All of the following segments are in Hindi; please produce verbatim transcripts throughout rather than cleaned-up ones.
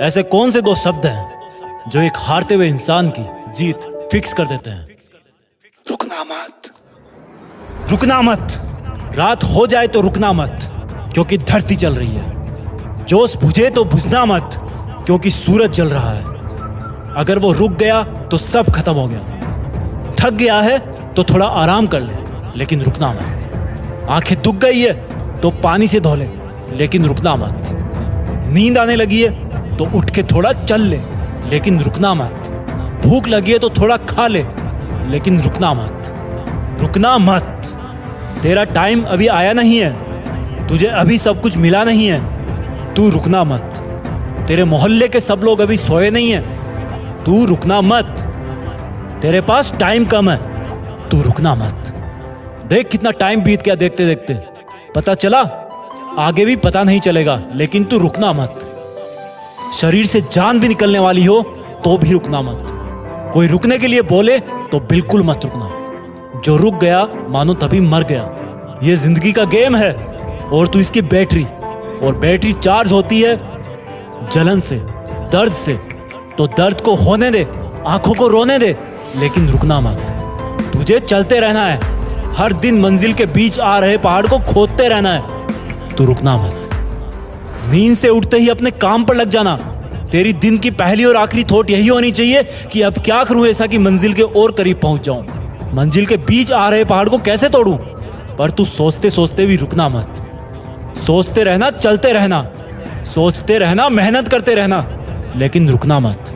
ऐसे कौन से दो शब्द हैं जो एक हारते हुए इंसान की जीत फिक्स कर देते हैं? रुकना मत, रुकना मत, रात हो जाए तो रुकना मत क्योंकि धरती चल रही है। जोश बुझे तो बुझना मत क्योंकि सूरज जल रहा है। अगर वो रुक गया तो सब खत्म हो गया। थक गया है तो थोड़ा आराम कर ले, लेकिन रुकना मत। आंखें दुख गई है तो पानी से धो ले, लेकिन रुकना मत। नींद आने लगी है तो उठ के थोड़ा चल ले, लेकिन रुकना मत। भूख लगी है तो थोड़ा खा ले, लेकिन रुकना मत। रुकना मत। तेरा टाइम अभी आया नहीं है, तुझे अभी सब कुछ मिला नहीं है, तू रुकना मत। तेरे मोहल्ले के सब लोग अभी सोए नहीं हैं, तू रुकना मत। तेरे पास टाइम कम है, तू रुकना मत। देख कितना टाइम बीत गया देखते देखते, पता चला आगे भी पता नहीं चलेगा, लेकिन तू रुकना मत। शरीर से जान भी निकलने वाली हो तो भी रुकना मत। कोई रुकने के लिए बोले तो बिल्कुल मत रुकना। जो रुक गया मानो तभी मर गया। ये जिंदगी का गेम है और तू इसकी बैटरी, और बैटरी चार्ज होती है जलन से, दर्द से। तो दर्द को होने दे, आंखों को रोने दे, लेकिन रुकना मत। तुझे चलते रहना है, हर दिन मंजिल के बीच आ रहे पहाड़ को खोदते रहना है, तू रुकना मत। नींद से उठते ही अपने काम पर लग जाना। तेरी दिन की पहली और आखिरी थोट यही होनी चाहिए कि अब क्या करूं ऐसा कि मंजिल के और करीब पहुंच जाऊं, मंजिल के बीच आ रहे पहाड़ को कैसे तोड़ूं। पर तू सोचते सोचते भी रुकना मत। सोचते रहना, चलते रहना, सोचते रहना, मेहनत करते रहना, लेकिन रुकना मत।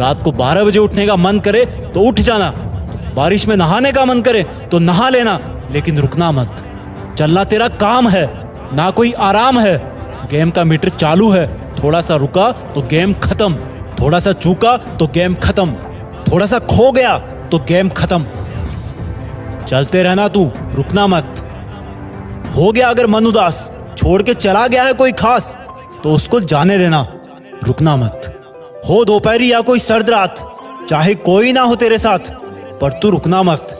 रात को बारह बजे उठने का मन करे तो उठ जाना। बारिश में नहाने का मन करे तो नहा लेना, लेकिन रुकना मत। चलना तेरा काम है, ना कोई आराम है। गेम का मीटर चालू है, थोड़ा सा रुका तो गेम खत्म, थोड़ा सा चूका तो गेम खत्म, थोड़ा सा खो गया तो गेम खत्म। चलते रहना, तू रुकना मत। हो गया अगर मन उदास, छोड़ के चला गया है कोई खास, तो उसको जाने देना, रुकना मत। हो दोपहरी या कोई सर्द रात, चाहे कोई ना हो तेरे साथ, पर तू रुकना मत।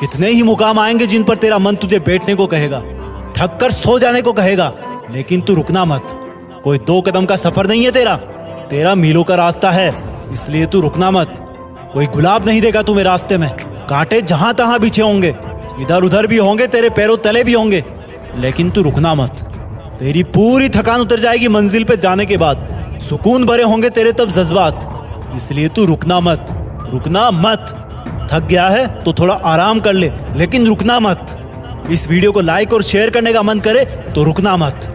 कितने ही मुकाम आएंगे जिन पर तेरा मन तुझे बैठने को कहेगा, थक कर सो जाने को कहेगा, लेकिन तू रुकना मत। कोई दो कदम का सफर नहीं है तेरा, तेरा मीलों का रास्ता है, इसलिए तू रुकना मत। कोई गुलाब नहीं देगा तुम्हें रास्ते में, कांटे जहां तहां बिछे होंगे, इधर उधर भी होंगे, तेरे पैरों तले भी होंगे, लेकिन तू रुकना मत। तेरी पूरी थकान उतर जाएगी मंजिल पे जाने के बाद, सुकून भरे होंगे तेरे तब जज्बात, इसलिए तू रुकना मत। रुकना मत। थक गया है तो थोड़ा आराम कर ले, लेकिन रुकना मत। इस वीडियो को लाइक और शेयर करने का मन करे तो रुकना मत।